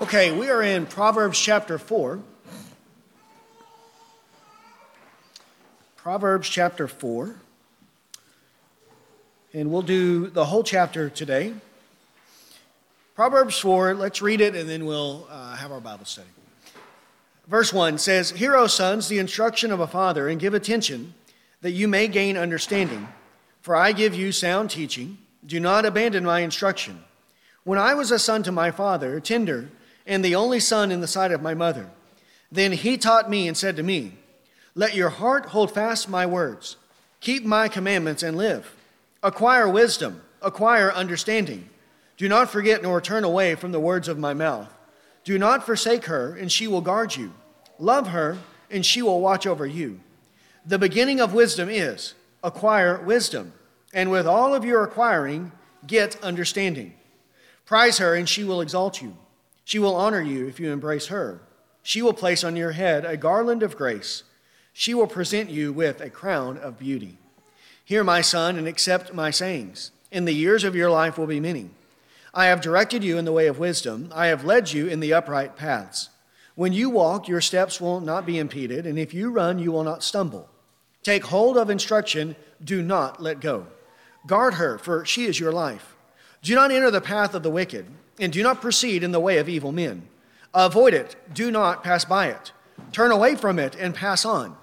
Okay, we are in Proverbs chapter 4. Proverbs chapter 4. And we'll do the whole chapter today. Proverbs 4, let's read it and then we'll have our Bible study. Verse 1 says, "Hear, O sons, the instruction of a father, and give attention, that you may gain understanding. For I give you sound teaching. Do not abandon my instruction. When I was a son to my father, tender, and the only son in the sight of my mother, then he taught me and said to me, Let your heart hold fast my words. Keep my commandments and live. Acquire wisdom, acquire understanding. Do not forget nor turn away from the words of my mouth. Do not forsake her, and she will guard you. Love her, and she will watch over you. The beginning of wisdom is, acquire wisdom, and with all of your acquiring, get understanding. Prize her, and she will exalt you. She will honor you if you embrace her. She will place on your head a garland of grace. She will present you with a crown of beauty. Hear, my son, and accept my sayings, and the years of your life will be many. I have directed you in the way of wisdom. I have led you in the upright paths. When you walk, your steps will not be impeded, and if you run, you will not stumble. Take hold of instruction. Do not let go. Guard her, for she is your life. Do not enter the path of the wicked, and do not proceed in the way of evil men. Avoid it. Do not pass by it. Turn away from it and pass on.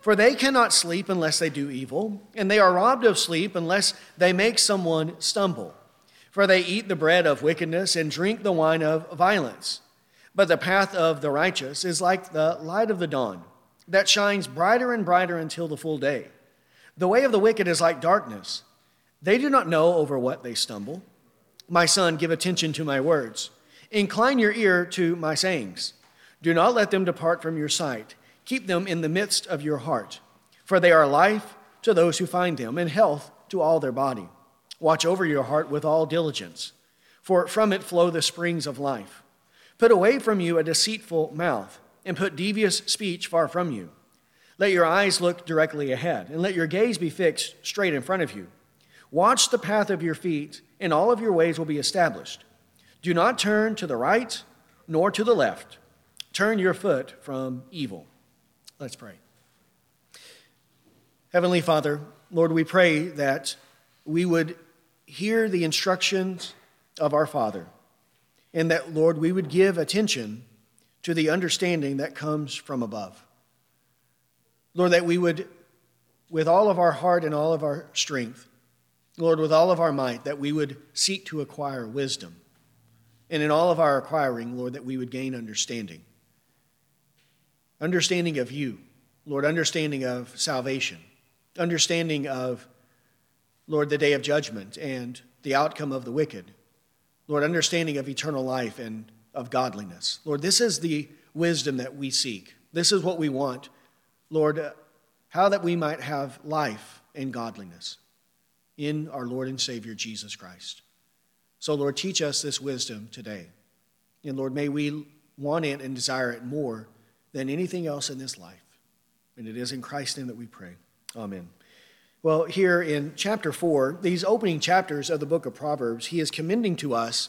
For they cannot sleep unless they do evil, and they are robbed of sleep unless they make someone stumble. For they eat the bread of wickedness and drink the wine of violence. But the path of the righteous is like the light of the dawn, that shines brighter and brighter until the full day. The way of the wicked is like darkness. They do not know over what they stumble. My son, give attention to my words. Incline your ear to my sayings. Do not let them depart from your sight. Keep them in the midst of your heart. For they are life to those who find them, and health to all their body. Watch over your heart with all diligence, for from it flow the springs of life. Put away from you a deceitful mouth, and put devious speech far from you. Let your eyes look directly ahead, and let your gaze be fixed straight in front of you. Watch the path of your feet, and all of your ways will be established. Do not turn to the right nor to the left. Turn your foot from evil." Let's pray. Heavenly Father, Lord, we pray that we would hear the instructions of our Father, and that, Lord, we would give attention to the understanding that comes from above. Lord, that we would, with all of our heart and all of our strength, Lord, with all of our might, that we would seek to acquire wisdom. And in all of our acquiring, Lord, that we would gain understanding. Understanding of you, Lord, understanding of salvation, understanding of, Lord, the day of judgment and the outcome of the wicked, Lord, understanding of eternal life and of godliness. Lord, this is the wisdom that we seek. This is what we want, Lord, how that we might have life and godliness in our Lord and Savior Jesus Christ. So, Lord, teach us this wisdom today. And, Lord, may we want it and desire it more than anything else in this life. And it is in Christ's name that we pray. Amen. Well, here in chapter 4, these opening chapters of the book of Proverbs, he is commending to us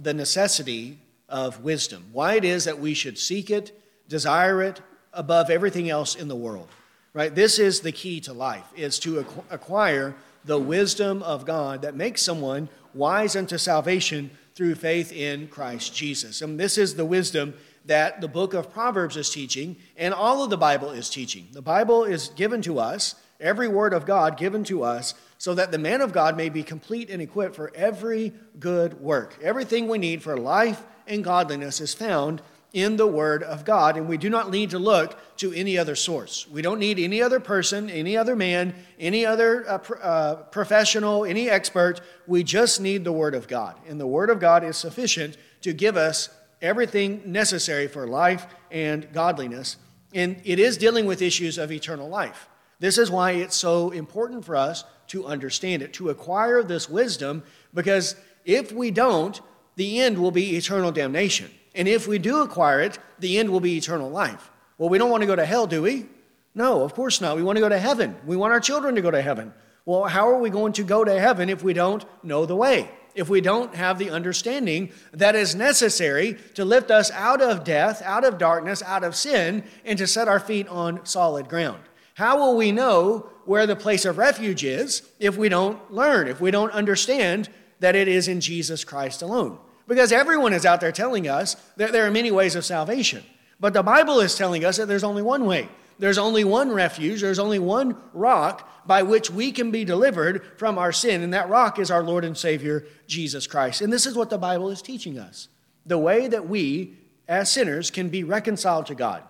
the necessity of wisdom, why it is that we should seek it, desire it above everything else in the world, right? This is the key to life, is to acquire the wisdom of God that makes someone wise unto salvation through faith in Christ Jesus. And this is the wisdom that the book of Proverbs is teaching, and all of the Bible is teaching. The Bible is given to us, every word of God given to us, so that the man of God may be complete and equipped for every good work. Everything we need for life and godliness is found in the Word of God, and we do not need to look to any other source. We don't need any other person, any other man, any other professional, any expert. We just need the Word of God, and the Word of God is sufficient to give us everything necessary for life and godliness, and it is dealing with issues of eternal life. This is why it's so important for us to understand it, to acquire this wisdom, because if we don't, the end will be eternal damnation. And if we do acquire it, the end will be eternal life. Well, we don't want to go to hell, do we? No, of course not. We want to go to heaven. We want our children to go to heaven. Well, how are we going to go to heaven if we don't know the way? if we don't have the understanding that is necessary to lift us out of death, out of darkness, out of sin, and to set our feet on solid ground. How will we know where the place of refuge is if we don't learn, if we don't understand that it is in Jesus Christ alone? Because everyone is out there telling us that there are many ways of salvation. But the Bible is telling us that there's only one way. There's only one refuge. There's only one rock by which we can be delivered from our sin. And that rock is our Lord and Savior, Jesus Christ. And this is what the Bible is teaching us. The way that we, as sinners, can be reconciled to God.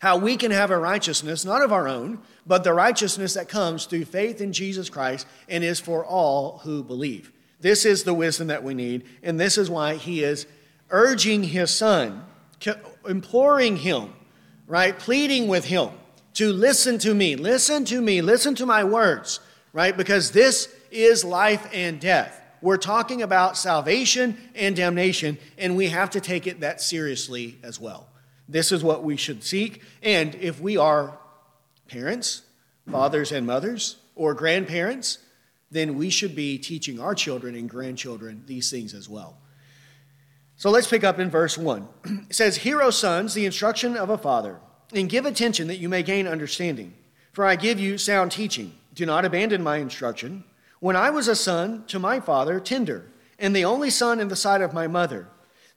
How we can have a righteousness, not of our own, but the righteousness that comes through faith in Jesus Christ and is for all who believe. This is the wisdom that we need, and this is why he is urging his son, imploring him, right, pleading with him to listen to me, listen to my words, right, because this is life and death. We're talking about salvation and damnation, and we have to take it that seriously as well. This is what we should seek. And if we are parents, fathers and mothers, or grandparents, then we should be teaching our children and grandchildren these things as well. So let's pick up in verse 1. It says, "Hear, O sons, the instruction of a father, and give attention that you may gain understanding. For I give you sound teaching. Do not abandon my instruction. When I was a son to my father, tender, and the only son in the sight of my mother,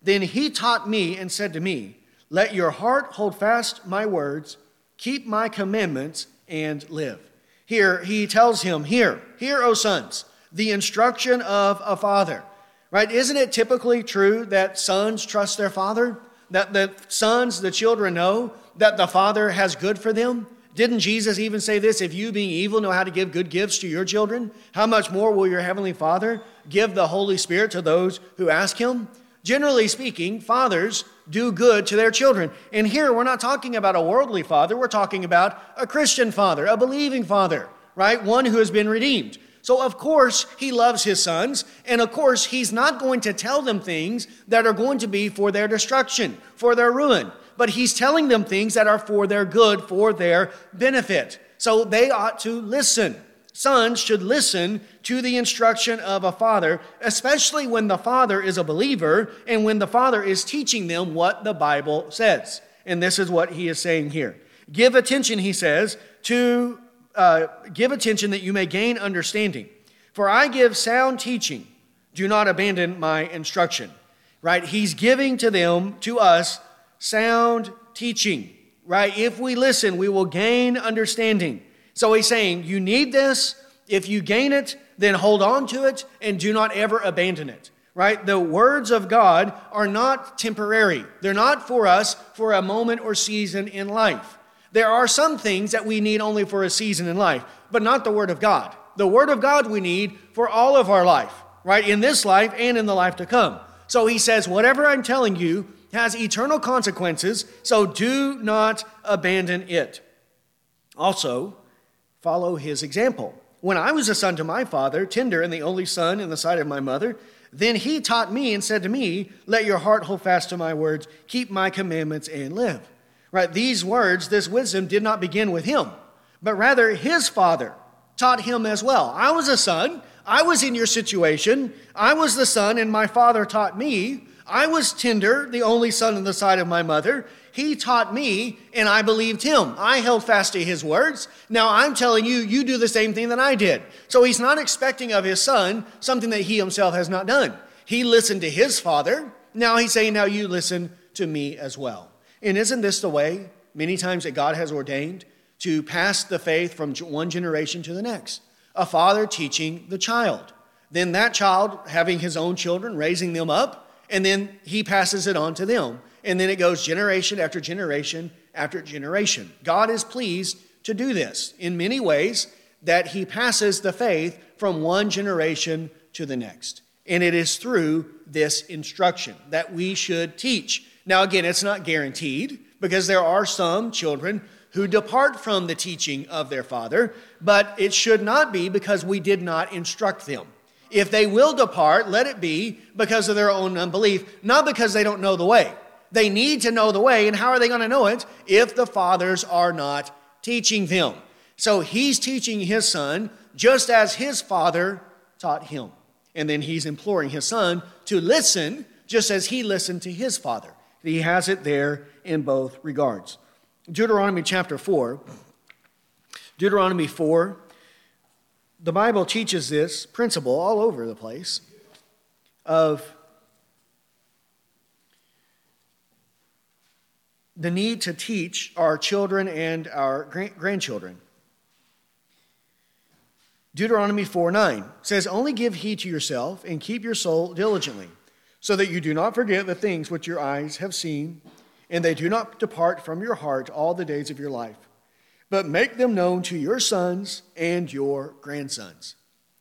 then he taught me and said to me, let your heart hold fast my words, keep my commandments, and live." Here he tells him, hear, O sons, the instruction of a father, right? Isn't it typically true that sons trust their father? That the sons, the children, know that the father has good for them? Didn't Jesus even say this? If you, being evil, know how to give good gifts to your children, how much more will your heavenly Father give the Holy Spirit to those who ask him? Generally speaking, fathers do good to their children. And here we're not talking about a worldly father. We're talking about a Christian father, a believing father, right? One who has been redeemed. So of course he loves his sons. And of course he's not going to tell them things that are going to be for their destruction, for their ruin. But he's telling them things that are for their good, for their benefit. So they ought to listen. Sons should listen to the instruction of a father, especially when the father is a believer and when the father is teaching them what the Bible says. And this is what he is saying here. Give attention, he says, to give attention that you may gain understanding. For I give sound teaching. Do not abandon my instruction. Right? He's giving to us, sound teaching. Right? If we listen, we will gain understanding. So he's saying, you need this. If you gain it, then hold on to it and do not ever abandon it, right? The words of God are not temporary. They're not for us for a moment or season in life. There are some things that we need only for a season in life, but not the word of God. The word of God we need for all of our life, right? In this life and in the life to come. So he says, whatever I'm telling you has eternal consequences, so do not abandon it. Also, follow his example. When I was a son to my father, tender and the only son in the sight of my mother, then he taught me and said to me, let your heart hold fast to my words, keep my commandments and live. Right? These words, this wisdom did not begin with him, but rather his father taught him as well. I was a son. I was in your situation. I was the son and my father taught me. I was tender, the only son in the sight of my mother. He taught me, and I believed him. I held fast to his words. Now I'm telling you, you do the same thing that I did. So he's not expecting of his son something that he himself has not done. He listened to his father. Now he's saying, now you listen to me as well. And isn't this the way many times that God has ordained to pass the faith from one generation to the next? A father teaching the child. Then that child having his own children, raising them up, and then he passes it on to them. And then it goes generation after generation after generation. God is pleased to do this in many ways, that he passes the faith from one generation to the next. And it is through this instruction that we should teach. Now, again, it's not guaranteed because there are some children who depart from the teaching of their father, but it should not be because we did not instruct them. If they will depart, let it be because of their own unbelief, not because they don't know the way. They need to know the way, and how are they going to know it if the fathers are not teaching them? So he's teaching his son just as his father taught him. And then he's imploring his son to listen just as he listened to his father. He has it there in both regards. Deuteronomy chapter 4. Deuteronomy 4. The Bible teaches this principle all over the place of the need to teach our children and our grandchildren. Deuteronomy 4:9 says, "Only give heed to yourself and keep your soul diligently, so that you do not forget the things which your eyes have seen, and they do not depart from your heart all the days of your life. But make them known to your sons and your grandsons."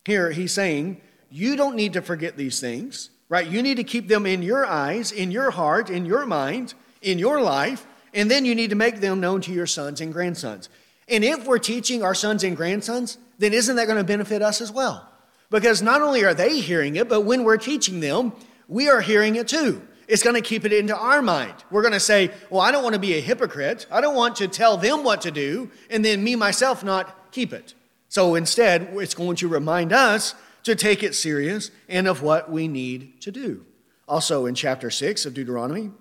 Here he's saying, you don't need to forget these things, right? You need to keep them in your eyes, in your heart, in your mind, in your life, and then you need to make them known to your sons and grandsons. And if we're teaching our sons and grandsons, then isn't that going to benefit us as well? Because not only are they hearing it, but when we're teaching them, we are hearing it too. It's going to keep it into our mind. We're going to say, well, I don't want to be a hypocrite. I don't want to tell them what to do and then me, myself, not keep it. So instead, it's going to remind us to take it serious and of what we need to do. Also in chapter 6 of Deuteronomy,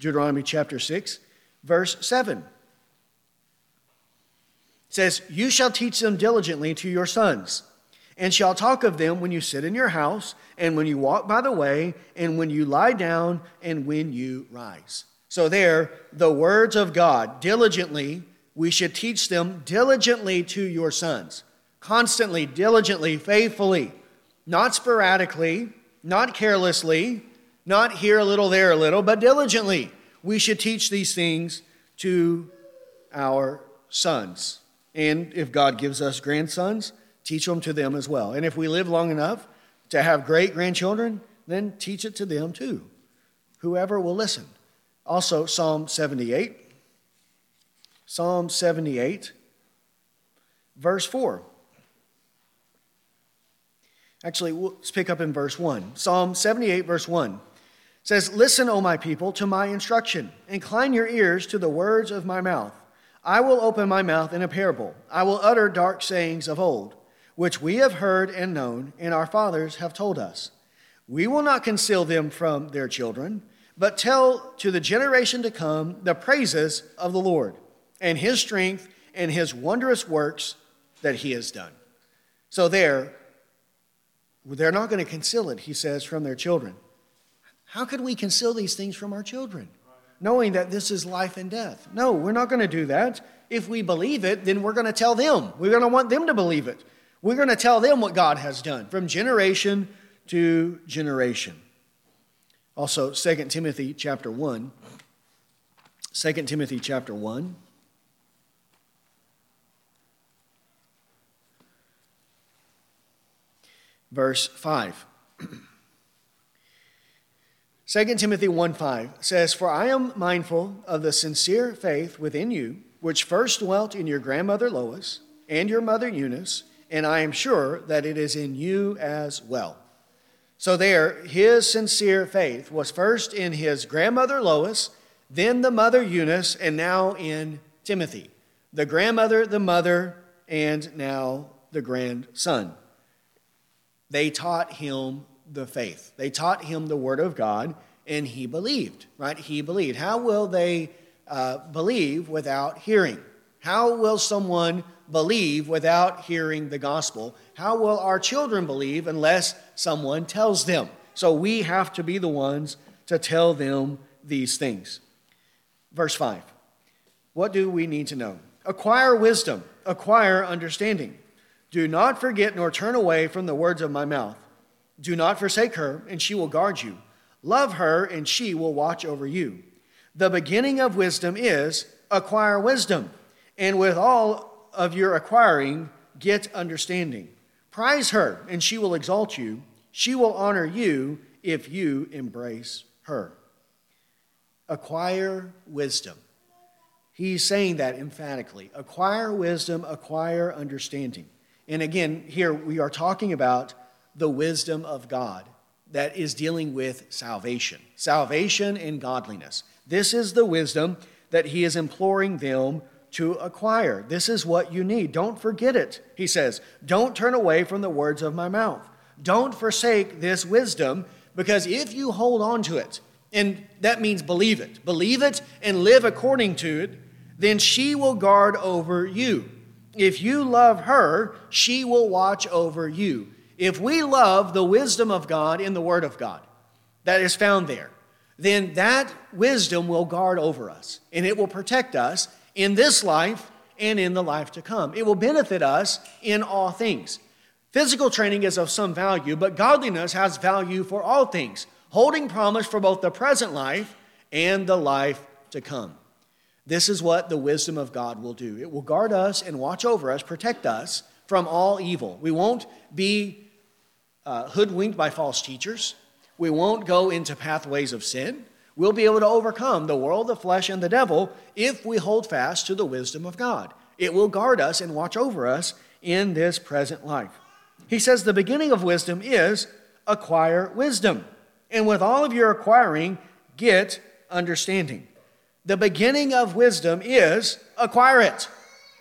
Deuteronomy chapter 6, verse 7, it says, "You shall teach them diligently to your sons, and shall talk of them when you sit in your house, and when you walk by the way, and when you lie down, and when you rise." So there, the words of God, diligently, we should teach them diligently to your sons. Constantly, diligently, faithfully, not sporadically, not carelessly, not here a little, there a little, but diligently. We should teach these things to our sons. And if God gives us grandsons, teach them to them as well. And if we live long enough to have great-grandchildren, then teach it to them too. Whoever will listen. Also, Psalm 78. Psalm 78, verse 4. Actually, let's pick up in verse 1. Psalm 78, verse 1 says, "Listen, O my people, to my instruction. Incline your ears to the words of my mouth. I will open my mouth in a parable. I will utter dark sayings of old, which we have heard and known, and our fathers have told us. We will not conceal them from their children, but tell to the generation to come the praises of the Lord, and his strength, and his wondrous works that he has done." So they're not going to conceal it, he says, from their children. How could we conceal these things from our children, knowing that this is life and death? No, we're not going to do that. If we believe it, then we're going to tell them. We're going to want them to believe it. We're going to tell them what God has done from generation to generation. Also, 2 Timothy chapter 1. 2 Timothy chapter 1. Verse 5. 2 Timothy 1:5 says, "For I am mindful of the sincere faith within you, which first dwelt in your grandmother Lois and your mother Eunice, and I am sure that it is in you as well." So there, his sincere faith was first in his grandmother Lois, then the mother Eunice, and now in Timothy. The grandmother, the mother, and now the grandson. They taught him the faith. They taught him the word of God, and he believed, right? He believed. How will they believe without hearing? How will someone believe without hearing the gospel? How will our children believe unless someone tells them? So we have to be the ones to tell them these things. Verse 5. What do we need to know? "Acquire wisdom, acquire understanding. Do not forget nor turn away from the words of my mouth. Do not forsake her, and she will guard you. Love her, and she will watch over you. The beginning of wisdom is acquire wisdom, and with all of your acquiring, get understanding. Prize her, and she will exalt you. She will honor you if you embrace her." Acquire wisdom. He's saying that emphatically. Acquire wisdom, acquire understanding. And again, here we are talking about the wisdom of God that is dealing with salvation. Salvation and godliness. This is the wisdom that he is imploring them to acquire. This is what you need. Don't forget it, he says. Don't turn away from the words of my mouth. Don't forsake this wisdom, because if you hold on to it, and that means believe it and live according to it, then she will guard over you. If you love her, she will watch over you. If we love the wisdom of God in the Word of God that is found there, then that wisdom will guard over us, and it will protect us in this life and in the life to come. It will benefit us in all things. Physical training is of some value, but godliness has value for all things, holding promise for both the present life and the life to come. This is what the wisdom of God will do. It will guard us and watch over us, protect us from all evil. We won't be hoodwinked by false teachers. We won't go into pathways of sin. We'll be able to overcome the world, the flesh, and the devil if we hold fast to the wisdom of God. It will guard us and watch over us in this present life. He says the beginning of wisdom is acquire wisdom. And with all of your acquiring, get understanding. The beginning of wisdom is acquire it,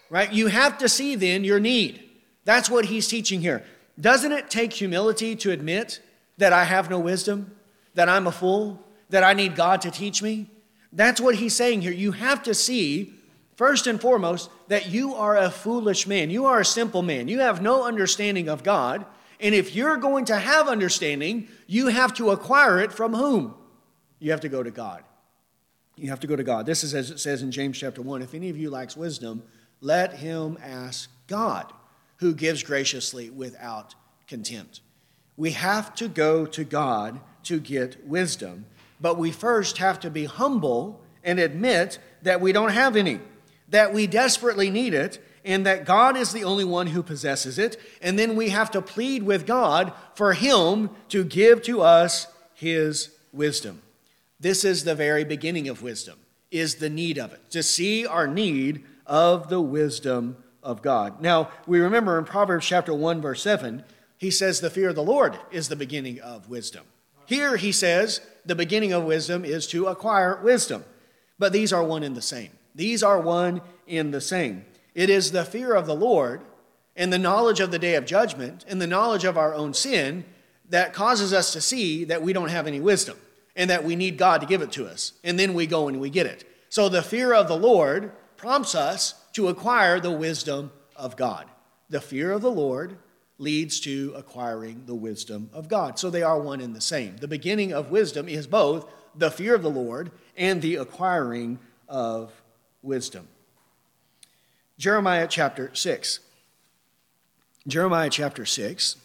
right? You have to see then your need. That's what he's teaching here. Doesn't it take humility to admit that I have no wisdom, that I'm a fool, that I need God to teach me? That's what he's saying here. You have to see, first and foremost, that you are a foolish man. You are a simple man. You have no understanding of God. And if you're going to have understanding, you have to acquire it from whom? You have to go to God. You have to go to God. This is as it says in James chapter 1, if any of you lacks wisdom, let him ask God, who gives graciously without contempt. We have to go to God to get wisdom. But we first have to be humble and admit that we don't have any, that we desperately need it, and that God is the only one who possesses it. And then we have to plead with God for Him to give to us His wisdom. This is the very beginning of wisdom, is the need of it, to see our need of the wisdom of God. Now, we remember in Proverbs chapter 1, verse 7, he says the fear of the Lord is the beginning of wisdom. Here he says the beginning of wisdom is to acquire wisdom. But these are one and the same. These are one and the same. It is the fear of the Lord and the knowledge of the day of judgment and the knowledge of our own sin that causes us to see that we don't have any wisdom and that we need God to give it to us. And then we go and we get it. So the fear of the Lord prompts us to acquire the wisdom of God. The fear of the Lord leads to acquiring the wisdom of God. So they are one and the same. The beginning of wisdom is both the fear of the Lord and the acquiring of wisdom. Jeremiah chapter 6. Jeremiah chapter 6.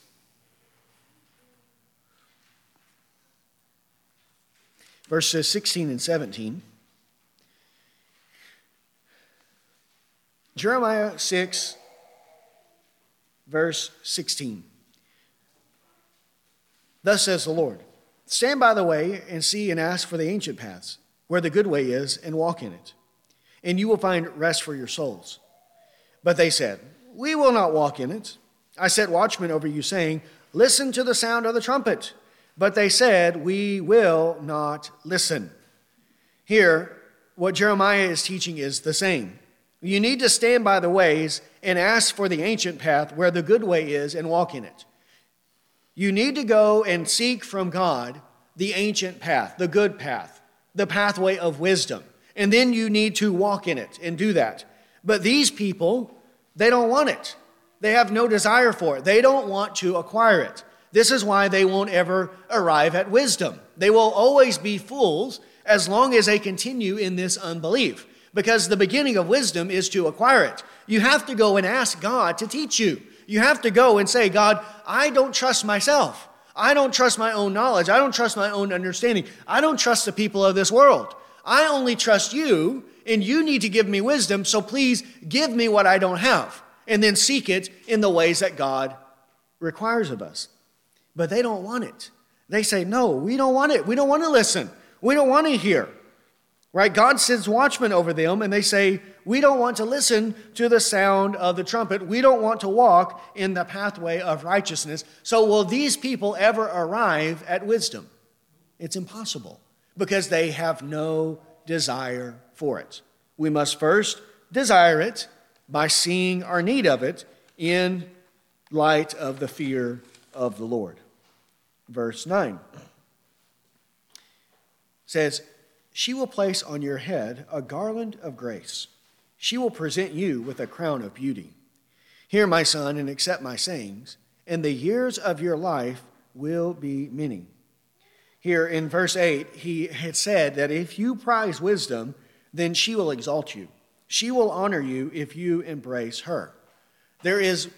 Verses 16 and 17. Jeremiah 6. Verse 16. Thus says the Lord, stand by the way and see and ask for the ancient paths, where the good way is, and walk in it, and you will find rest for your souls. But they said, we will not walk in it. I set watchmen over you, saying, listen to the sound of the trumpet. But they said, we will not listen. Here, what Jeremiah is teaching is the same. You need to stand by the ways and ask for the ancient path where the good way is and walk in it. You need to go and seek from God the ancient path, the good path, the pathway of wisdom. And then you need to walk in it and do that. But these people, they don't want it. They have no desire for it. They don't want to acquire it. This is why they won't ever arrive at wisdom. They will always be fools as long as they continue in this unbelief. Because the beginning of wisdom is to acquire it. You have to go and ask God to teach you. You have to go and say, God, I don't trust myself. I don't trust my own knowledge. I don't trust my own understanding. I don't trust the people of this world. I only trust you, and you need to give me wisdom, so please give me what I don't have, and then seek it in the ways that God requires of us. But they don't want it. They say, no, we don't want it. We don't want to listen. We don't want to hear. Right? God sends watchmen over them, and they say, we don't want to listen to the sound of the trumpet. We don't want to walk in the pathway of righteousness. So will these people ever arrive at wisdom? It's impossible, because they have no desire for it. We must first desire it by seeing our need of it in light of the fear of the Lord. Verse 9 says, she will place on your head a garland of grace. She will present you with a crown of beauty. Hear, my son, and accept my sayings, and the years of your life will be many. Here in verse 8, he had said that if you prize wisdom, then she will exalt you. She will honor you if you embrace her. There is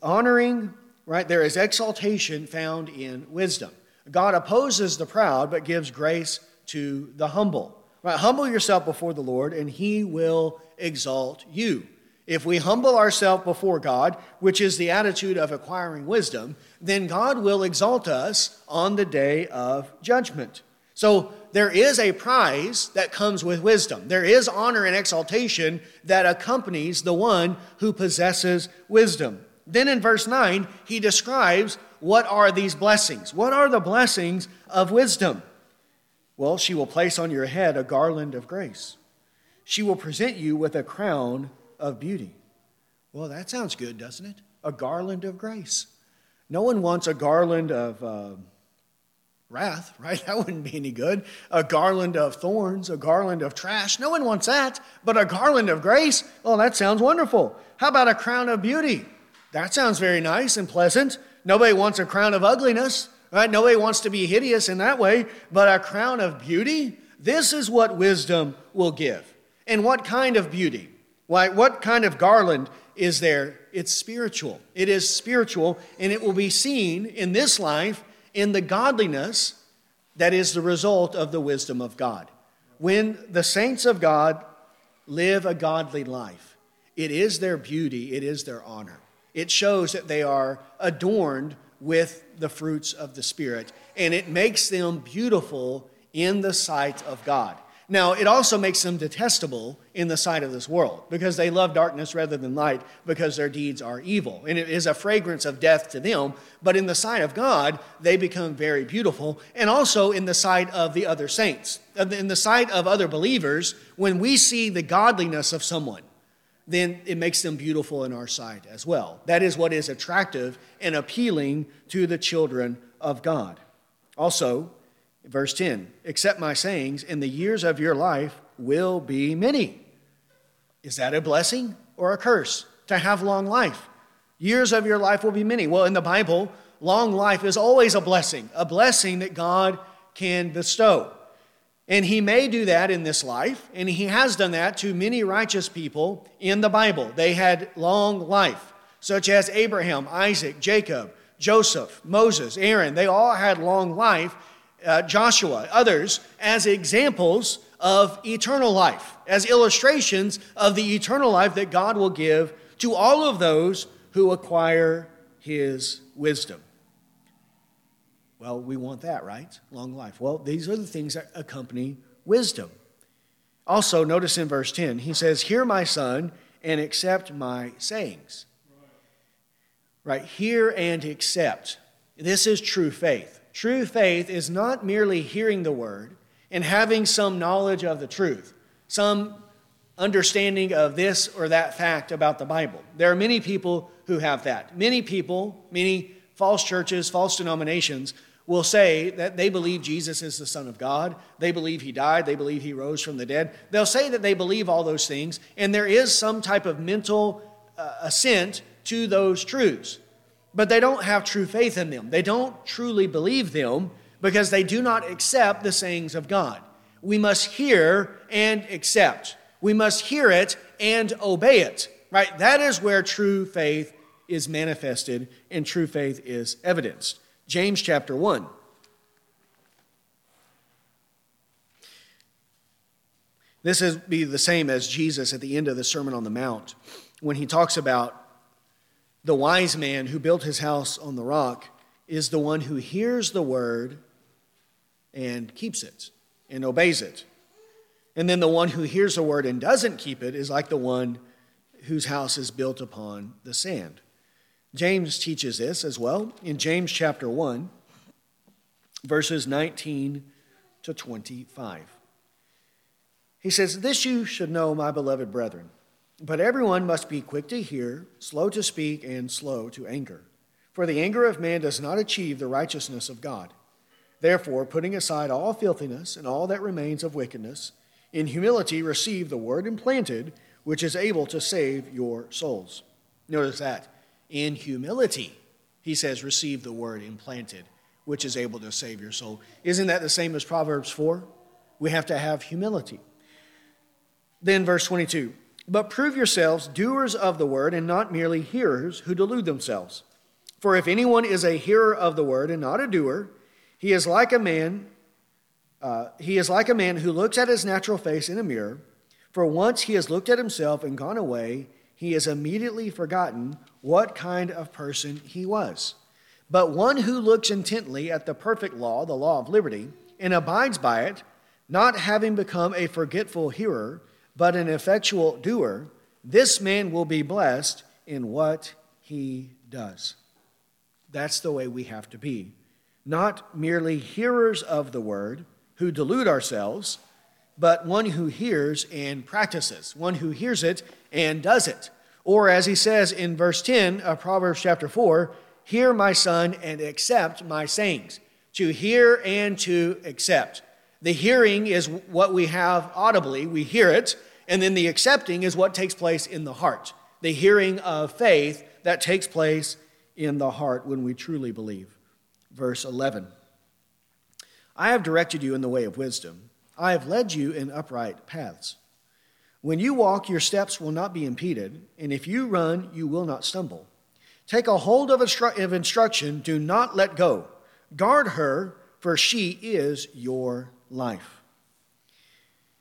honoring, right? There is exaltation found in wisdom. God opposes the proud, but gives grace to the humble. Right? Humble yourself before the Lord, and he will exalt you. If we humble ourselves before God, which is the attitude of acquiring wisdom, then God will exalt us on the day of judgment. So there is a prize that comes with wisdom. There is honor and exaltation that accompanies the one who possesses wisdom. Then in verse 9, he describes what are these blessings. What are the blessings of wisdom? Well, she will place on your head a garland of grace. She will present you with a crown of beauty. Well, that sounds good, doesn't it? A garland of grace. No one wants a garland of wrath, right? That wouldn't be any good. A garland of thorns, a garland of trash. No one wants that, but a garland of grace? Oh, that sounds wonderful. How about a crown of beauty? That sounds very nice and pleasant. Nobody wants a crown of ugliness, right? Nobody wants to be hideous in that way, but a crown of beauty? This is what wisdom will give. And what kind of beauty? Why, what kind of garland is there? It's spiritual. It is spiritual, and it will be seen in this life in the godliness that is the result of the wisdom of God. When the saints of God live a godly life, it is their beauty, it is their honor. It shows that they are adorned with the fruits of the Spirit, and it makes them beautiful in the sight of God. Now, it also makes them detestable in the sight of this world because they love darkness rather than light because their deeds are evil. And it is a fragrance of death to them, but in the sight of God, they become very beautiful. And also in the sight of the other saints, in the sight of other believers, when we see the godliness of someone, then it makes them beautiful in our sight as well. That is what is attractive and appealing to the children of God. Also, verse 10, accept my sayings, and the years of your life will be many. Is that a blessing or a curse to have long life? Years of your life will be many. Well, in the Bible, long life is always a blessing that God can bestow. And he may do that in this life, and he has done that to many righteous people in the Bible. They had long life, such as Abraham, Isaac, Jacob, Joseph, Moses, Aaron. They all had long life. Joshua, others, as examples of eternal life, as illustrations of the eternal life that God will give to all of those who acquire his wisdom. Well, we want that, right? Long life. Well, these are the things that accompany wisdom. Also, notice in verse 10, he says, hear my son and accept my sayings. Right? Hear and accept. This is true faith. True faith is not merely hearing the word and having some knowledge of the truth, some understanding of this or that fact about the Bible. There are many people who have that. Many people, many false churches, false denominations will say that they believe Jesus is the Son of God. They believe he died. They believe he rose from the dead. They'll say that they believe all those things, and there is some type of mental assent to those truths. But they don't have true faith in them. They don't truly believe them because they do not accept the sayings of God. We must hear and accept. We must hear it and obey it, right? That is where true faith is manifested and true faith is evidenced. James chapter 1. This is be the same as Jesus at the end of the Sermon on the Mount when he talks about the wise man who built his house on the rock is the one who hears the word and keeps it and obeys it. And then the one who hears the word and doesn't keep it is like the one whose house is built upon the sand. James teaches this as well in James chapter 1, verses 19 to 25. He says, this you should know, my beloved brethren, but everyone must be quick to hear, slow to speak, and slow to anger. For the anger of man does not achieve the righteousness of God. Therefore, putting aside all filthiness and all that remains of wickedness, in humility receive the word implanted, which is able to save your souls. Notice that. In humility, he says, receive the word implanted, which is able to save your soul. Isn't that the same as Proverbs 4? We have to have humility. Then verse 22, but prove yourselves doers of the word and not merely hearers who delude themselves. For if anyone is a hearer of the word and not a doer, he is like a man who looks at his natural face in a mirror. For once he has looked at himself and gone away, he has immediately forgotten what kind of person he was. But one who looks intently at the perfect law, the law of liberty, and abides by it, not having become a forgetful hearer, but an effectual doer, this man will be blessed in what he does. That's the way we have to be. Not merely hearers of the word who delude ourselves, but one who hears and practices, one who hears it and does it. Or as he says in verse 10 of Proverbs chapter 4, hear my son and accept my sayings. To hear and to accept. The hearing is what we have audibly, we hear it, and then the accepting is what takes place in the heart. The hearing of faith that takes place in the heart when we truly believe. Verse 11, I have directed you in the way of wisdom. I have led you in upright paths. When you walk, your steps will not be impeded, and if you run, you will not stumble. Take a hold of instruction, do not let go. Guard her, for she is your life.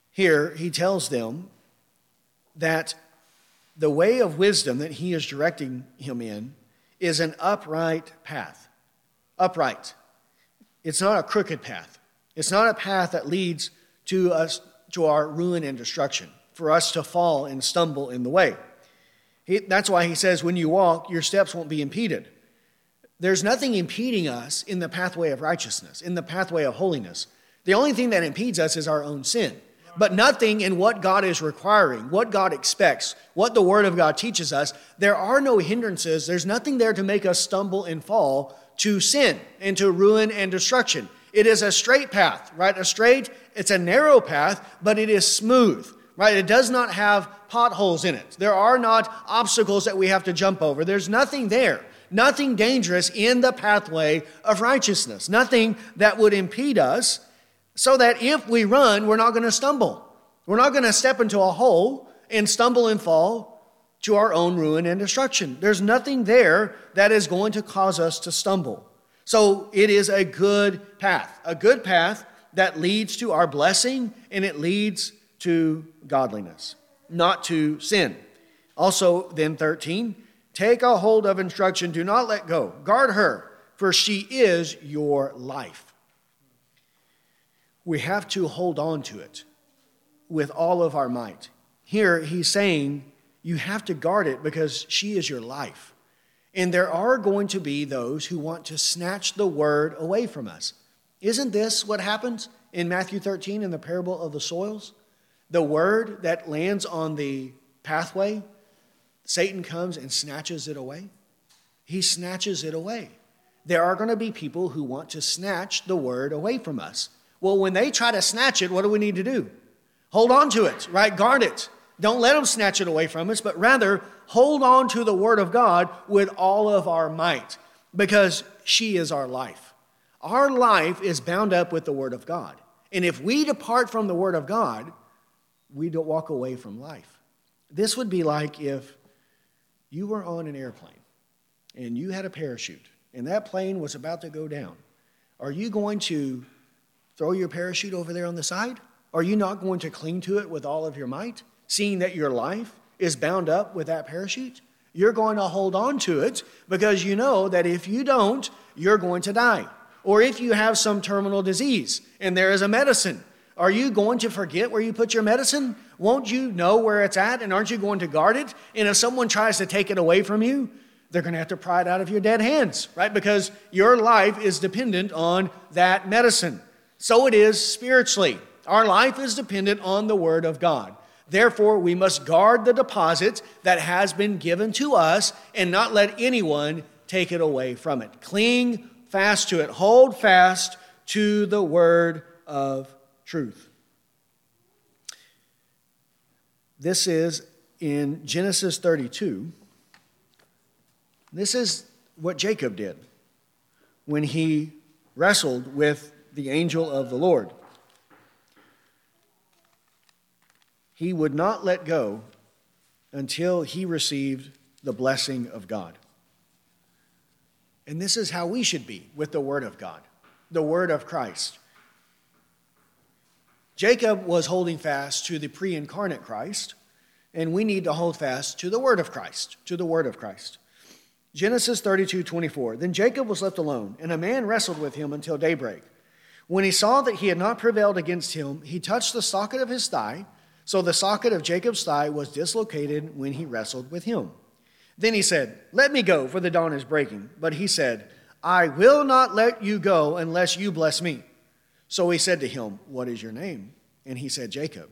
Here he tells them that the way of wisdom that he is directing him in is an upright path. Upright. It's not a crooked path. It's not a path that leads to us to our ruin and destruction, for us to fall and stumble in the way. That's why he says, when you walk, your steps won't be impeded. There's nothing impeding us in the pathway of righteousness, in the pathway of holiness. The only thing that impedes us is our own sin, but nothing in what God is requiring, what God expects, what the Word of God teaches us. There are no hindrances. There's nothing there to make us stumble and fall to sin and to ruin and destruction. It is a straight path, right? It's a narrow path, but it is smooth, right? It does not have potholes in it. There are not obstacles that we have to jump over. There's nothing there, nothing dangerous in the pathway of righteousness, nothing that would impede us so that if we run, we're not going to stumble. We're not going to step into a hole and stumble and fall to our own ruin and destruction. There's nothing there that is going to cause us to stumble. So it is a good path that leads to our blessing, and it leads to godliness, not to sin. Also, then 13, take a hold of instruction, do not let go. Guard her, for she is your life. We have to hold on to it with all of our might. Here he's saying you have to guard it because she is your life. And there are going to be those who want to snatch the word away from us. Isn't this what happens in Matthew 13 in the parable of the soils? The word that lands on the pathway, Satan comes and snatches it away. He snatches it away. There are going to be people who want to snatch the word away from us. Well, when they try to snatch it, what do we need to do? Hold on to it, right? Guard it. Don't let them snatch it away from us, but rather hold on to the word of God with all of our might, because she is our life. Our life is bound up with the word of God. And if we depart from the word of God, we don't walk away from life. This would be like if you were on an airplane and you had a parachute and that plane was about to go down. Are you going to throw your parachute over there on the side? Are you not going to cling to it with all of your might, seeing that your life is bound up with that parachute? You're going to hold on to it because you know that if you don't, you're going to die. Or if you have some terminal disease and there is a medicine, are you going to forget where you put your medicine? Won't you know where it's at, and aren't you going to guard it? And if someone tries to take it away from you, they're going to have to pry it out of your dead hands, right? Because your life is dependent on that medicine. So it is spiritually. Our life is dependent on the Word of God. Therefore, we must guard the deposit that has been given to us and not let anyone take it away from it. Cling fast to it. Hold fast to the word of truth. This is in Genesis 32. This is what Jacob did when he wrestled with the angel of the Lord. He would not let go until he received the blessing of God. And this is how we should be with the word of God, the word of Christ. Jacob was holding fast to the pre-incarnate Christ, and we need to hold fast to the word of Christ, to the word of Christ. Genesis 32:24. Then Jacob was left alone, and a man wrestled with him until daybreak. When he saw that he had not prevailed against him, he touched the socket of his thigh. So the socket of Jacob's thigh was dislocated when he wrestled with him. Then he said, "Let me go, for the dawn is breaking." But he said, "I will not let you go unless you bless me." So he said to him, "What is your name?" And he said, "Jacob."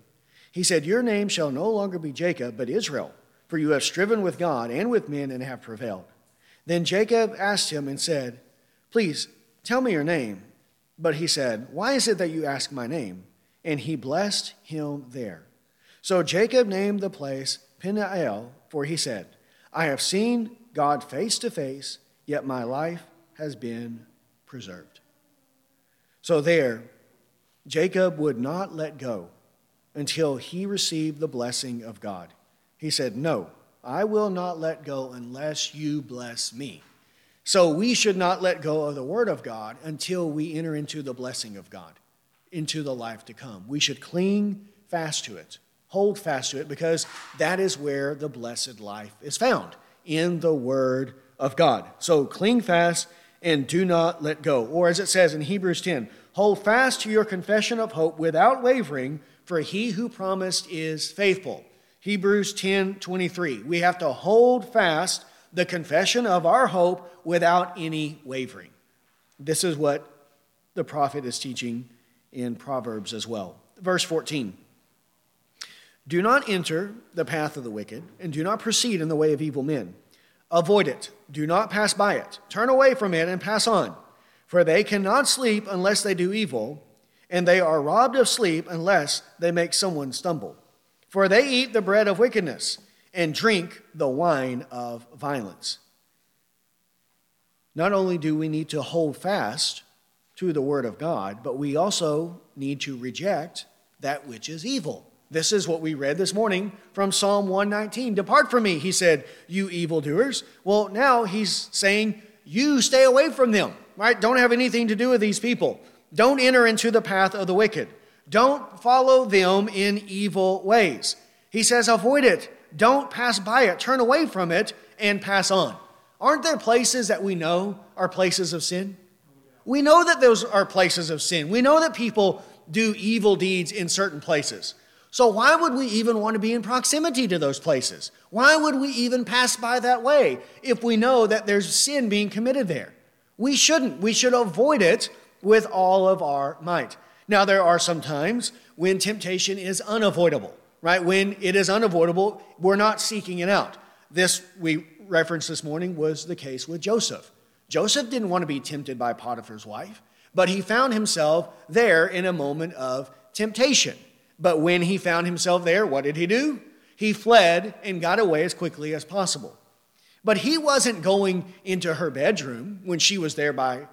He said, "Your name shall no longer be Jacob, but Israel, for you have striven with God and with men and have prevailed." Then Jacob asked him and said, "Please tell me your name." But he said, "Why is it that you ask my name?" And he blessed him there. So Jacob named the place Peniel, for he said, "I have seen God face to face, yet my life has been preserved." So there, Jacob would not let go until he received the blessing of God. He said, "No, I will not let go unless you bless me." So we should not let go of the word of God until we enter into the blessing of God, into the life to come. We should cling fast to it, hold fast to it, because that is where the blessed life is found, in the word of God. So cling fast and do not let go. Or as it says in Hebrews 10, hold fast to your confession of hope without wavering, for he who promised is faithful. Hebrews 10:23. We have to hold fast the confession of our hope without any wavering. This is what the prophet is teaching in Proverbs as well. Verse 14. Do not enter the path of the wicked, and do not proceed in the way of evil men. Avoid it. Do not pass by it. Turn away from it and pass on. For they cannot sleep unless they do evil, and they are robbed of sleep unless they make someone stumble. For they eat the bread of wickedness and drink the wine of violence. Not only do we need to hold fast to the word of God, but we also need to reject that which is evil. This is what we read this morning from Psalm 119. Depart from me, he said, you evildoers. Well, now he's saying, you stay away from them, right? Don't have anything to do with these people. Don't enter into the path of the wicked. Don't follow them in evil ways. He says, avoid it. Don't pass by it. Turn away from it and pass on. Aren't there places that we know are places of sin? We know that those are places of sin. We know that people do evil deeds in certain places. So why would we even want to be in proximity to those places? Why would we even pass by that way if we know that there's sin being committed there? We shouldn't. We should avoid it with all of our might. Now, there are some times when temptation is unavoidable, right? When it is unavoidable, we're not seeking it out. This, we referenced this morning, was the case with Joseph. Joseph didn't want to be tempted by Potiphar's wife, but he found himself there in a moment of temptation. But when he found himself there, what did he do? He fled and got away as quickly as possible. But he wasn't going into her bedroom when she was there by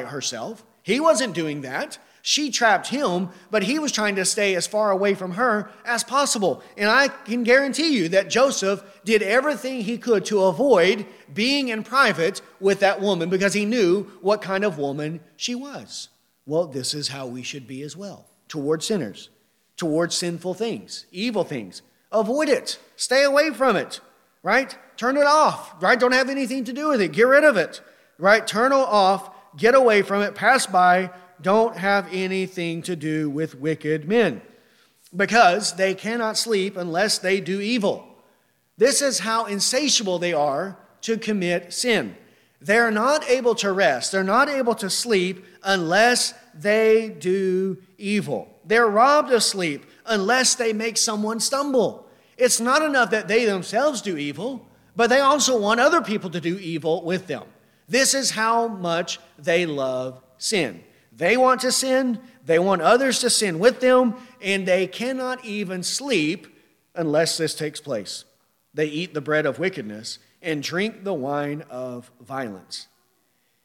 herself. He wasn't doing that. She trapped him, but he was trying to stay as far away from her as possible. And I can guarantee you that Joseph did everything he could to avoid being in private with that woman because he knew what kind of woman she was. Well, this is how we should be as well, toward sinners, toward sinful things, evil things. Avoid it. Stay away from it, right? Turn it off, right? Don't have anything to do with it. Get rid of it, right? Turn it off, get away from it, pass by. Don't have anything to do with wicked men because they cannot sleep unless they do evil. This is how insatiable they are to commit sin. They're not able to rest. They're not able to sleep unless they do evil. They're robbed of sleep unless they make someone stumble. It's not enough that they themselves do evil, but they also want other people to do evil with them. This is how much they love sin. They want to sin, they want others to sin with them, and they cannot even sleep unless this takes place. They eat the bread of wickedness and drink the wine of violence.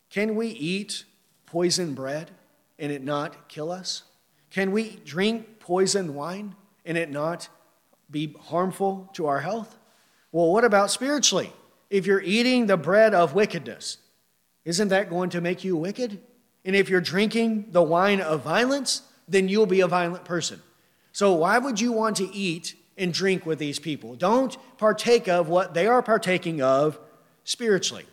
Can we eat poison bread and it not kill us? Can we drink poison wine and it not be harmful to our health? Well, what about spiritually? If you're eating the bread of wickedness, isn't that going to make you wicked? And if you're drinking the wine of violence, then you'll be a violent person. So why would you want to eat and drink with these people? Don't partake of what they are partaking of spiritually.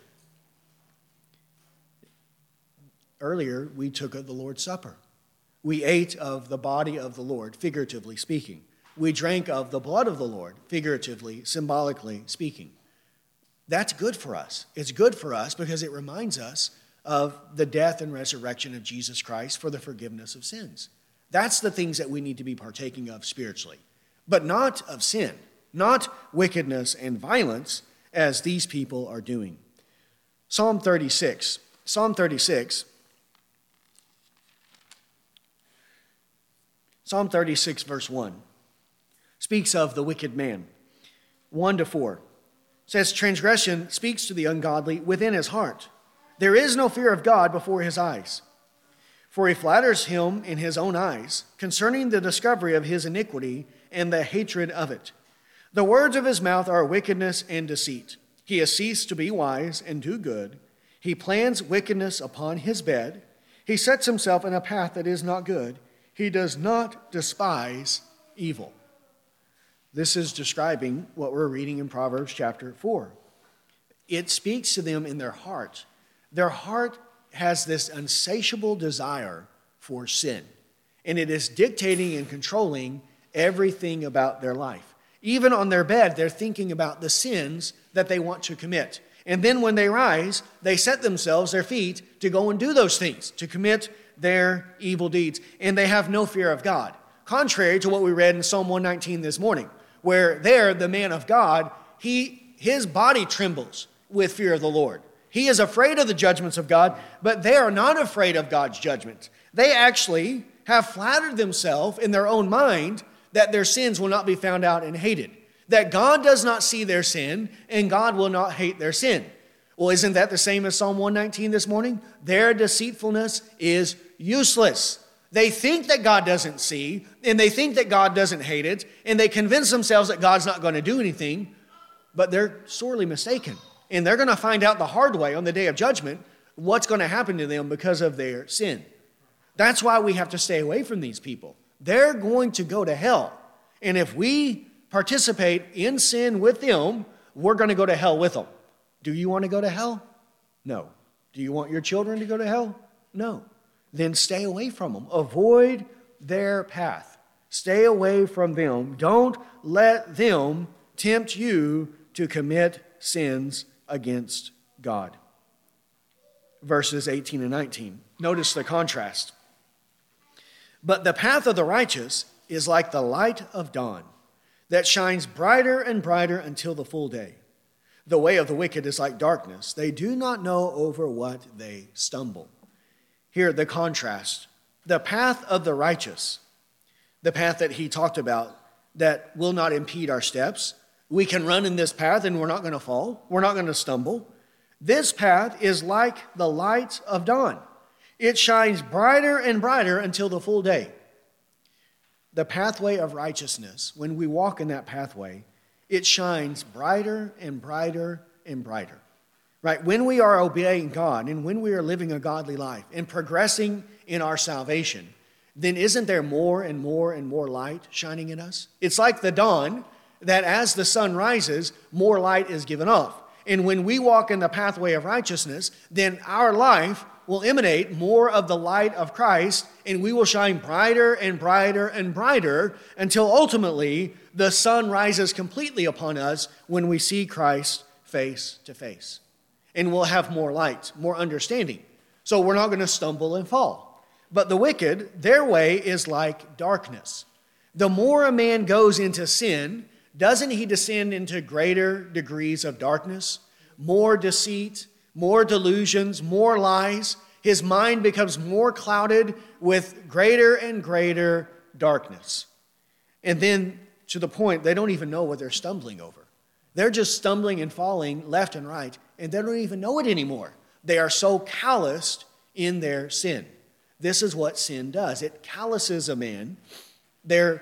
Earlier, we took of the Lord's Supper. We ate of the body of the Lord, figuratively speaking. We drank of the blood of the Lord, figuratively, symbolically speaking. That's good for us. It's good for us because it reminds us of the death and resurrection of Jesus Christ for the forgiveness of sins. That's the things that we need to be partaking of spiritually, but not of sin, not wickedness and violence as these people are doing. Psalm 36, verse 1, speaks of the wicked man. 1-4 says, transgression speaks to the ungodly within his heart. There is no fear of God before his eyes, for he flatters him in his own eyes concerning the discovery of his iniquity and the hatred of it. The words of his mouth are wickedness and deceit. He has ceased to be wise and do good. He plans wickedness upon his bed. He sets himself in a path that is not good. He does not despise evil. This is describing what we're reading in Proverbs chapter 4. It speaks to them in their heart. Their heart has this insatiable desire for sin, and it is dictating and controlling everything about their life. Even on their bed, they're thinking about the sins that they want to commit. And then when they rise, they set themselves, their feet, to go and do those things, to commit their evil deeds. And they have no fear of God, contrary to what we read in Psalm 119 this morning, where there, the man of God, his body trembles with fear of the Lord. He is afraid of the judgments of God, but they are not afraid of God's judgment. They actually have flattered themselves in their own mind that their sins will not be found out and hated, that God does not see their sin and God will not hate their sin. Well, isn't that the same as Psalm 119 this morning? Their deceitfulness is useless. They think that God doesn't see, and they think that God doesn't hate it, and they convince themselves that God's not going to do anything, but they're sorely mistaken. And they're going to find out the hard way on the day of judgment what's going to happen to them because of their sin. That's why we have to stay away from these people. They're going to go to hell. And if we participate in sin with them, we're going to go to hell with them. Do you want to go to hell? No. Do you want your children to go to hell? No. Then stay away from them. Avoid their path. Stay away from them. Don't let them tempt you to commit sins against God. Verses 18 and 19. Notice the contrast. But the path of the righteous is like the light of dawn that shines brighter and brighter until the full day. The way of the wicked is like darkness. They do not know over what they stumble. Here, the contrast. The path of the righteous, the path that he talked about that will not impede our steps. We can run in this path and we're not going to fall. We're not going to stumble. This path is like the light of dawn. It shines brighter and brighter until the full day. The pathway of righteousness, when we walk in that pathway, it shines brighter and brighter and brighter. Right? When we are obeying God and when we are living a godly life and progressing in our salvation, then isn't there more and more and more light shining in us? It's like the dawn, that as the sun rises, more light is given off. And when we walk in the pathway of righteousness, then our life will emanate more of the light of Christ, and we will shine brighter and brighter and brighter until ultimately the sun rises completely upon us when we see Christ face to face. And we'll have more light, more understanding. So we're not going to stumble and fall. But the wicked, their way is like darkness. The more a man goes into sin, doesn't he descend into greater degrees of darkness, more deceit, more delusions, more lies. His mind becomes more clouded with greater and greater darkness. And then to the point, they don't even know what they're stumbling over. They're just stumbling and falling left and right, and they don't even know it anymore. They are so calloused in their sin. This is what sin does. It calluses a man. Their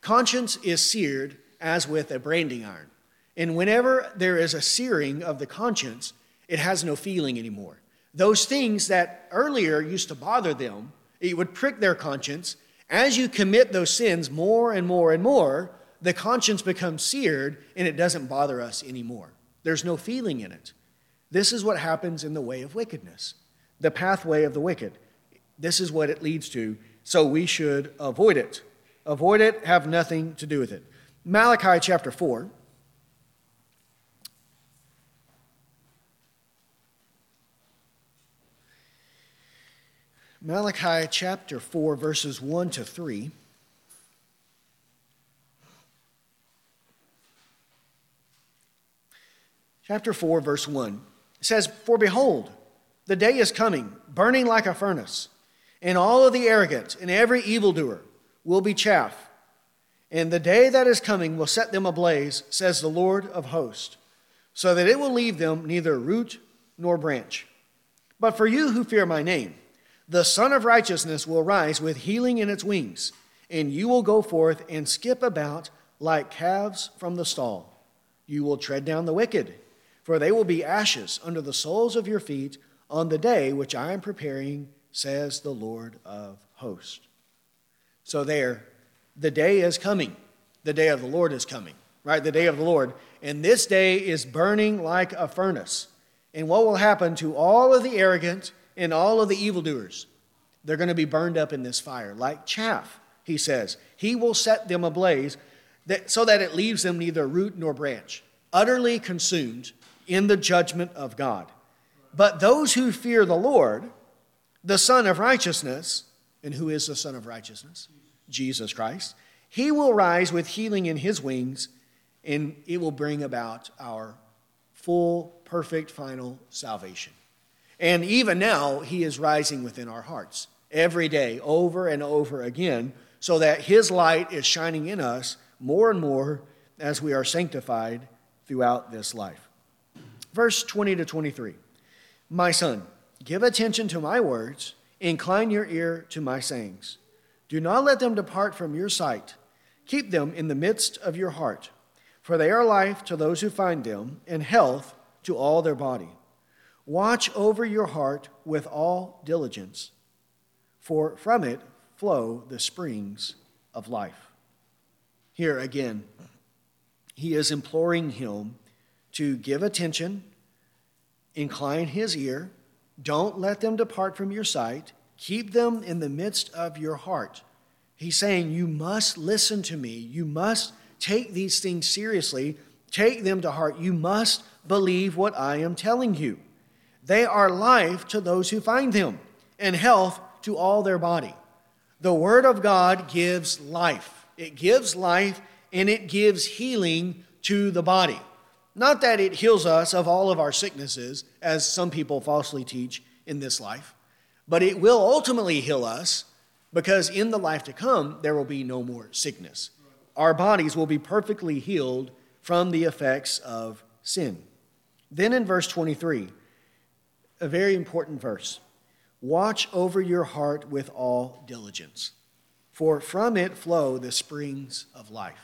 conscience is seared as with a branding iron. And whenever there is a searing of the conscience, it has no feeling anymore. Those things that earlier used to bother them, it would prick their conscience. As you commit those sins more and more and more, the conscience becomes seared and it doesn't bother us anymore. There's no feeling in it. This is what happens in the way of wickedness, the pathway of the wicked. This is what it leads to, so we should avoid it. Avoid it, have nothing to do with it. Malachi chapter 4. Malachi chapter 4, verses 1 to 3. Chapter 4, verse 1. It says, "For behold, the day is coming, burning like a furnace, and all of the arrogant and every evildoer will be chaff. And the day that is coming will set them ablaze, says the Lord of hosts, so that it will leave them neither root nor branch. But for you who fear my name, the Son of Righteousness will rise with healing in its wings, and you will go forth and skip about like calves from the stall. You will tread down the wicked, for they will be ashes under the soles of your feet on the day which I am preparing, says the Lord of hosts." So there, the day is coming. The day of the Lord is coming, right? The day of the Lord. And this day is burning like a furnace. And what will happen to all of the arrogant and all of the evildoers? They're going to be burned up in this fire like chaff, he says. He will set them ablaze so that it leaves them neither root nor branch, utterly consumed in the judgment of God. But those who fear the Lord, the Son of Righteousness, and who is the Son of Righteousness? Jesus Christ. He will rise with healing in his wings, and it will bring about our full, perfect, final salvation. And even now, he is rising within our hearts every day, over and over again, so that his light is shining in us more and more as we are sanctified throughout this life. Verse 20 to 23. "My son, give attention to my words, incline your ear to my sayings. Do not let them depart from your sight. Keep them in the midst of your heart, for they are life to those who find them and health to all their body. Watch over your heart with all diligence, for from it flow the springs of life." Here again, he is imploring him to give attention, incline his ear, don't let them depart from your sight, keep them in the midst of your heart. He's saying, you must listen to me. You must take these things seriously. Take them to heart. You must believe what I am telling you. They are life to those who find them and health to all their body. The Word of God gives life. It gives life and it gives healing to the body. Not that it heals us of all of our sicknesses, as some people falsely teach in this life, but it will ultimately heal us because in the life to come, there will be no more sickness. Our bodies will be perfectly healed from the effects of sin. Then in verse 23, a very important verse, "Watch over your heart with all diligence, for from it flow the springs of life."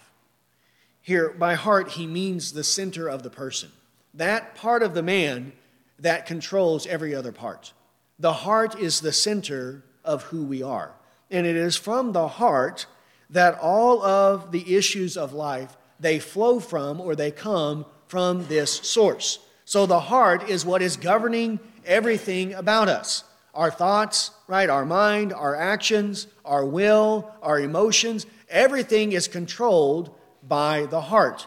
Here, by heart, he means the center of the person, that part of the man that controls every other part. The heart is the center of who we are. And it is from the heart that all of the issues of life, they flow from or they come from this source. So the heart is what is governing everything about us. Our thoughts, right? Our mind, our actions, our will, our emotions, everything is controlled by the heart.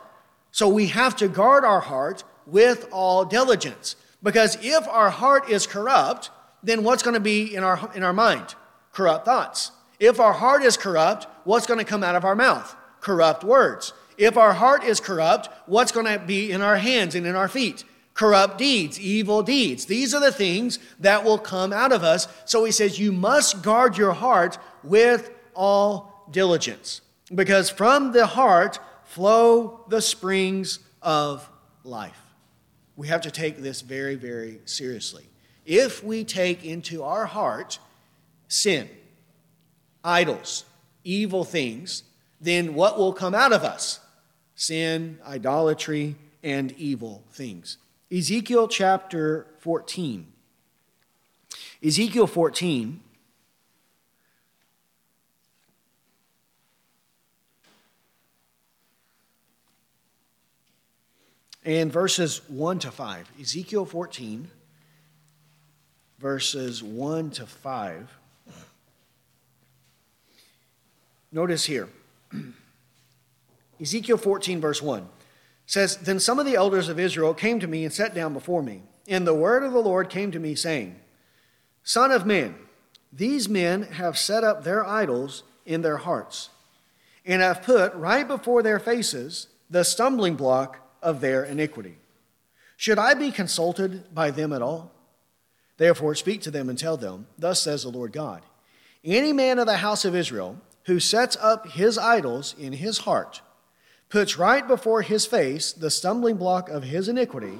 So we have to guard our heart with all diligence, because if our heart is corrupt, then what's going to be in our mind? Corrupt thoughts. If our heart is corrupt, what's going to come out of our mouth? Corrupt words. If our heart is corrupt, what's going to be in our hands and in our feet? corrupt deeds, evil deeds. These are the things that will come out of us. So he says, you must guard your heart with all diligence, because from the heart flow the springs of life. We have to take this very, very seriously. If we take into our heart sin, idols, evil things, then what will come out of us? Sin, idolatry, and evil things. Ezekiel chapter 14. Ezekiel 14. And verses 1 to 5. Ezekiel 14, verses 1 to 5. Notice here. Ezekiel 14, verse 1 says, Then some of the elders of Israel came to me and sat down before me. And the word of the Lord came to me, saying, Son of man, these men have set up their idols in their hearts, and have put right before their faces the stumbling block of their iniquity. Should I be consulted by them at all? Therefore speak to them and tell them, Thus says the Lord God, Any man of the house of Israel who sets up his idols in his heart, puts right before his face the stumbling block of his iniquity,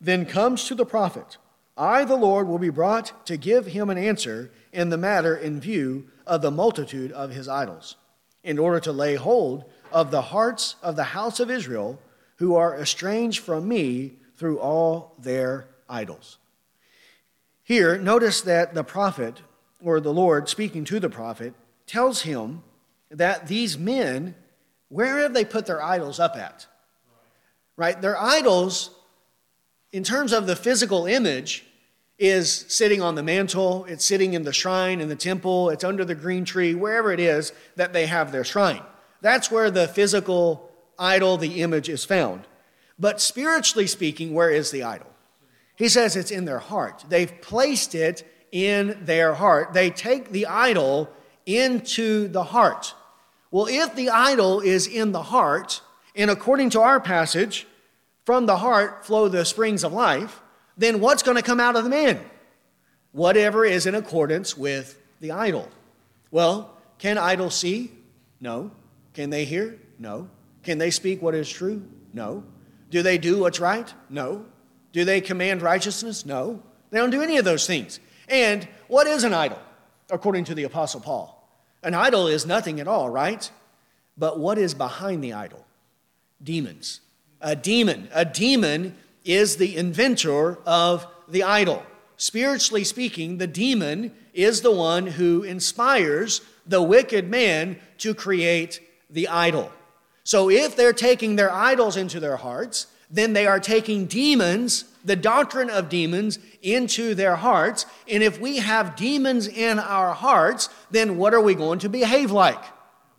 then comes to the prophet, I, the Lord, will be brought to give him an answer in the matter in view of the multitude of his idols, in order to lay hold of the hearts of the house of Israel, who are estranged from me through all their idols. Here, notice that the prophet, or the Lord speaking to the prophet, tells him that these men, where have they put their idols up at? Right? Their idols, in terms of the physical image, is sitting on the mantle, it's sitting in the shrine, in the temple, it's under the green tree, wherever it is that they have their shrine. That's where the physical idol, the image, is found. But spiritually speaking, where is the idol? He says it's in their heart. They've placed it in their heart. They take the idol into the heart. Well, if the idol is in the heart, and according to our passage, from the heart flow the springs of life, then what's going to come out of the man? Whatever is in accordance with the idol. Well, can idols see? No. Can they hear? No. Can they speak what is true? No. Do they do what's right? No. Do they command righteousness? No. They don't do any of those things. And what is an idol, according to the Apostle Paul? An idol is nothing at all, right? But what is behind the idol? Demons. A demon is the inventor of the idol. Spiritually speaking, the demon is the one who inspires the wicked man to create the idol. So if they're taking their idols into their hearts, then they are taking demons, the doctrine of demons, into their hearts. And if we have demons in our hearts, then what are we going to behave like?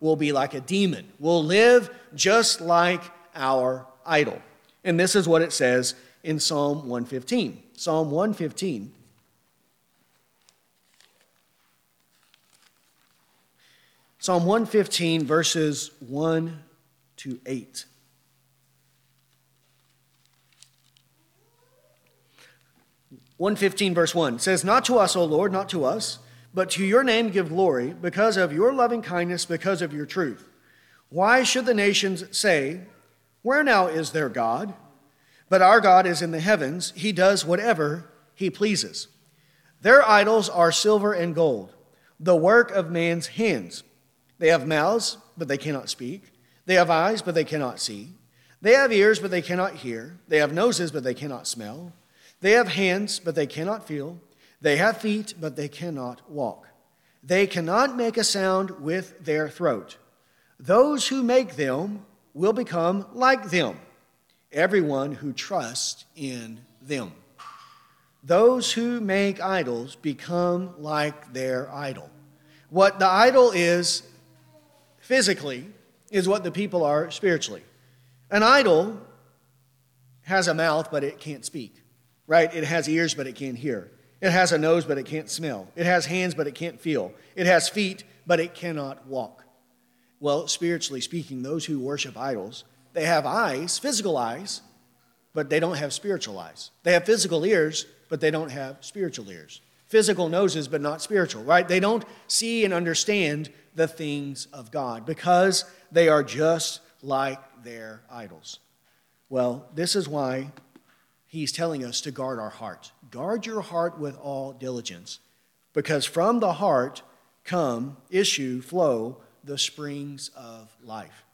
We'll be like a demon. We'll live just like our idol. And this is what it says in Psalm 115. Psalm 115. Psalm 115, verses 1 to 8. Verse 1 says, Not to us, O Lord, not to us, but to your name give glory, because of your loving kindness, because of your truth. Why should the nations say, Where now is their God? But our God is in the heavens. He does whatever he pleases. Their idols are silver and gold, the work of man's hands. They have mouths, but they cannot speak. They have eyes, but they cannot see. They have ears, but they cannot hear. They have noses, but they cannot smell. They have hands, but they cannot feel. They have feet, but they cannot walk. They cannot make a sound with their throat. Those who make them will become like them, everyone who trusts in them. Those who make idols become like their idol. What the idol is physically is what the people are spiritually. An idol has a mouth, but it can't speak. Right? It has ears, but it can't hear. It has a nose, but it can't smell. It has hands, but it can't feel. It has feet, but it cannot walk. Well, spiritually speaking, those who worship idols, they have eyes, physical eyes, but they don't have spiritual eyes. They have physical ears, but they don't have spiritual ears. Physical noses, but not spiritual, right? They don't see and understand the things of God because they are just like their idols. Well, this is why he's telling us to guard our heart. Guard your heart with all diligence, because from the heart flow the springs of life.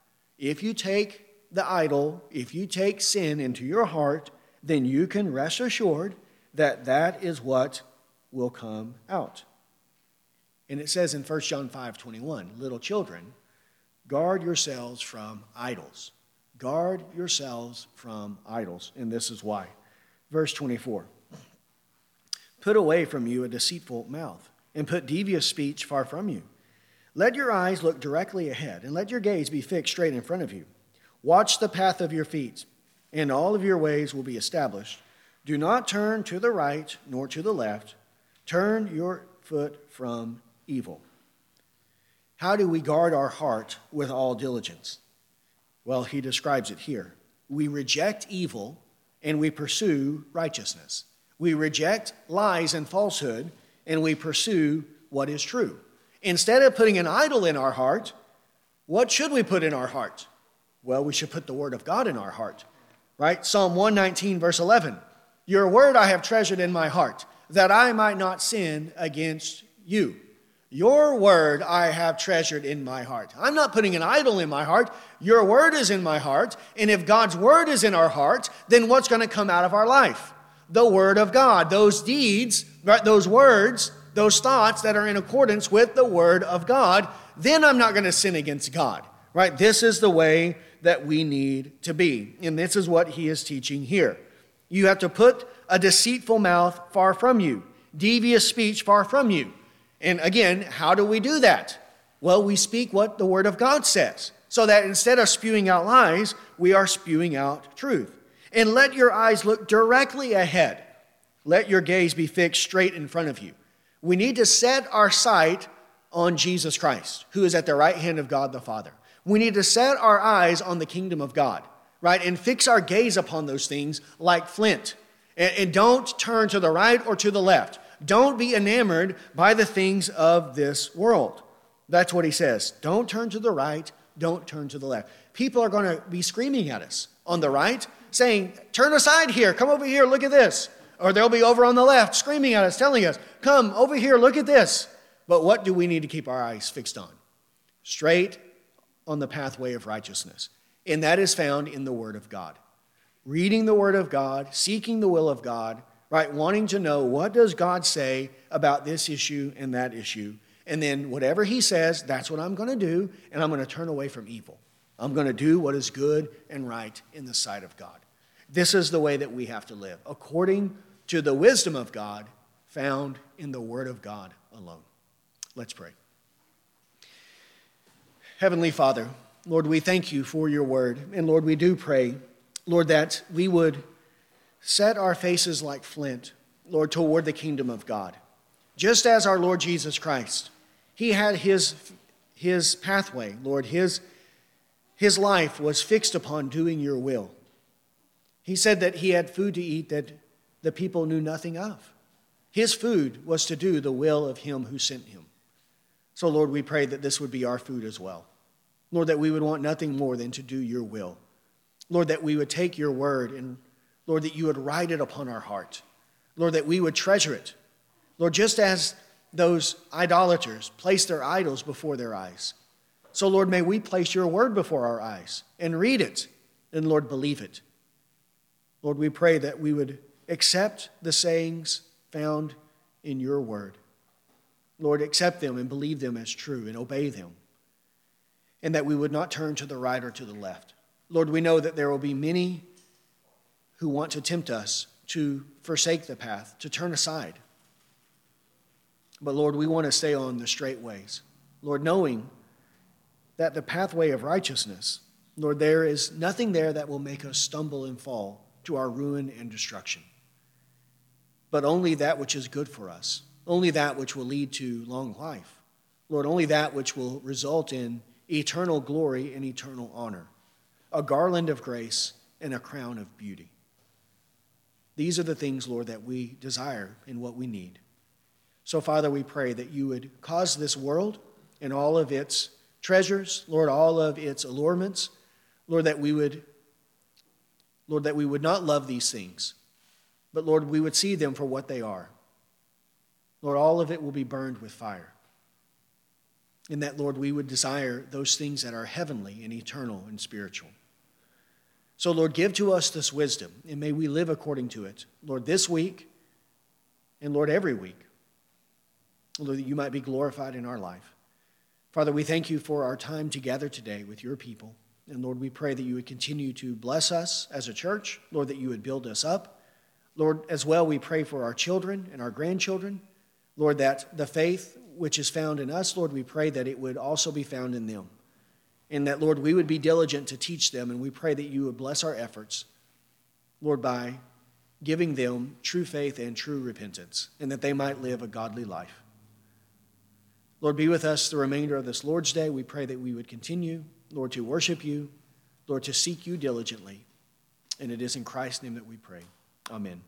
If you take the idol, if you take sin into your heart, then you can rest assured that that is what will come out. And it says in 1 John 5:21, little children, guard yourselves from idols. Guard yourselves from idols. And this is why. Verse 24, put away from you a deceitful mouth, and put devious speech far from you. Let your eyes look directly ahead, and let your gaze be fixed straight in front of you. Watch the path of your feet, and all of your ways will be established. Do not turn to the right nor to the left. Turn your foot from evil. How do we guard our heart with all diligence? Well, he describes it here. We reject evil, and we pursue righteousness. We reject lies and falsehood, and we pursue what is true. Instead of putting an idol in our heart, what should we put in our heart? Well, we should put the word of God in our heart, right? Psalm 119, verse 11, your word I have treasured in my heart, that I might not sin against you. Your word I have treasured in my heart. I'm not putting an idol in my heart. Your word is in my heart. And if God's word is in our heart, then what's going to come out of our life? The word of God, those deeds, right? Those words, those thoughts that are in accordance with the word of God, then I'm not going to sin against God, right? This is the way that we need to be. And this is what he is teaching here. You have to put a deceitful mouth far from you, devious speech far from you. And again, how do we do that? Well, we speak what the word of God says, so that instead of spewing out lies, we are spewing out truth. And let your eyes look directly ahead. Let your gaze be fixed straight in front of you. We need to set our sight on Jesus Christ, who is at the right hand of God the Father. We need to set our eyes on the kingdom of God, right? And fix our gaze upon those things like flint. And don't turn to the right or to the left. Don't be enamored by the things of this world. That's what he says. Don't turn to the right. Don't turn to the left. People are going to be screaming at us on the right, saying, turn aside here. Come over here. Look at this. Or they'll be over on the left screaming at us, telling us, come over here, look at this. But what do we need to keep our eyes fixed on? Straight on the pathway of righteousness. And that is found in the word of God. Reading the word of God, seeking the will of God, right? Wanting to know what does God say about this issue and that issue. And then whatever he says, that's what I'm going to do. And I'm going to turn away from evil. I'm going to do what is good and right in the sight of God. This is the way that we have to live, according to the wisdom of God found in the word of God alone. Let's pray. Heavenly Father, Lord, we thank you for your word. And Lord, we do pray, Lord, that we would set our faces like flint, Lord, toward the kingdom of God. Just as our Lord Jesus Christ, he had his pathway, Lord, his life was fixed upon doing your will. He said that he had food to eat that the people knew nothing of. His food was to do the will of him who sent him. So, Lord, we pray that this would be our food as well. Lord, that we would want nothing more than to do your will. Lord, that we would take your word and, Lord, that you would write it upon our heart. Lord, that we would treasure it. Lord, just as those idolaters placed their idols before their eyes. So, Lord, may we place your word before our eyes and read it and, Lord, believe it. Lord, we pray that we would accept the sayings found in your word. Lord, accept them and believe them as true and obey them. And that we would not turn to the right or to the left. Lord, we know that there will be many who want to tempt us to forsake the path, to turn aside. But Lord, we want to stay on the straight ways. Lord, knowing that the pathway of righteousness, Lord, there is nothing there that will make us stumble and fall to our ruin and destruction, but only that which is good for us, only that which will lead to long life, Lord, only that which will result in eternal glory and eternal honor, a garland of grace and a crown of beauty. These are the things, Lord, that we desire and what we need. So, Father, we pray that you would cause this world and all of its treasures, Lord, all of its allurements, Lord, that we would not love these things, but, Lord, we would see them for what they are. Lord, all of it will be burned with fire. And that, Lord, we would desire those things that are heavenly and eternal and spiritual. So, Lord, give to us this wisdom, and may we live according to it, Lord, this week and, Lord, every week. Lord, that you might be glorified in our life. Father, we thank you for our time together today with your people. And, Lord, we pray that you would continue to bless us as a church. Lord, that you would build us up. Lord, as well, we pray for our children and our grandchildren. Lord, that the faith which is found in us, Lord, we pray that it would also be found in them. And that, Lord, we would be diligent to teach them. And we pray that you would bless our efforts, Lord, by giving them true faith and true repentance, and that they might live a godly life. Lord, be with us the remainder of this Lord's Day. We pray that we would continue, Lord, to worship you, Lord, to seek you diligently. And it is in Christ's name that we pray. Amen.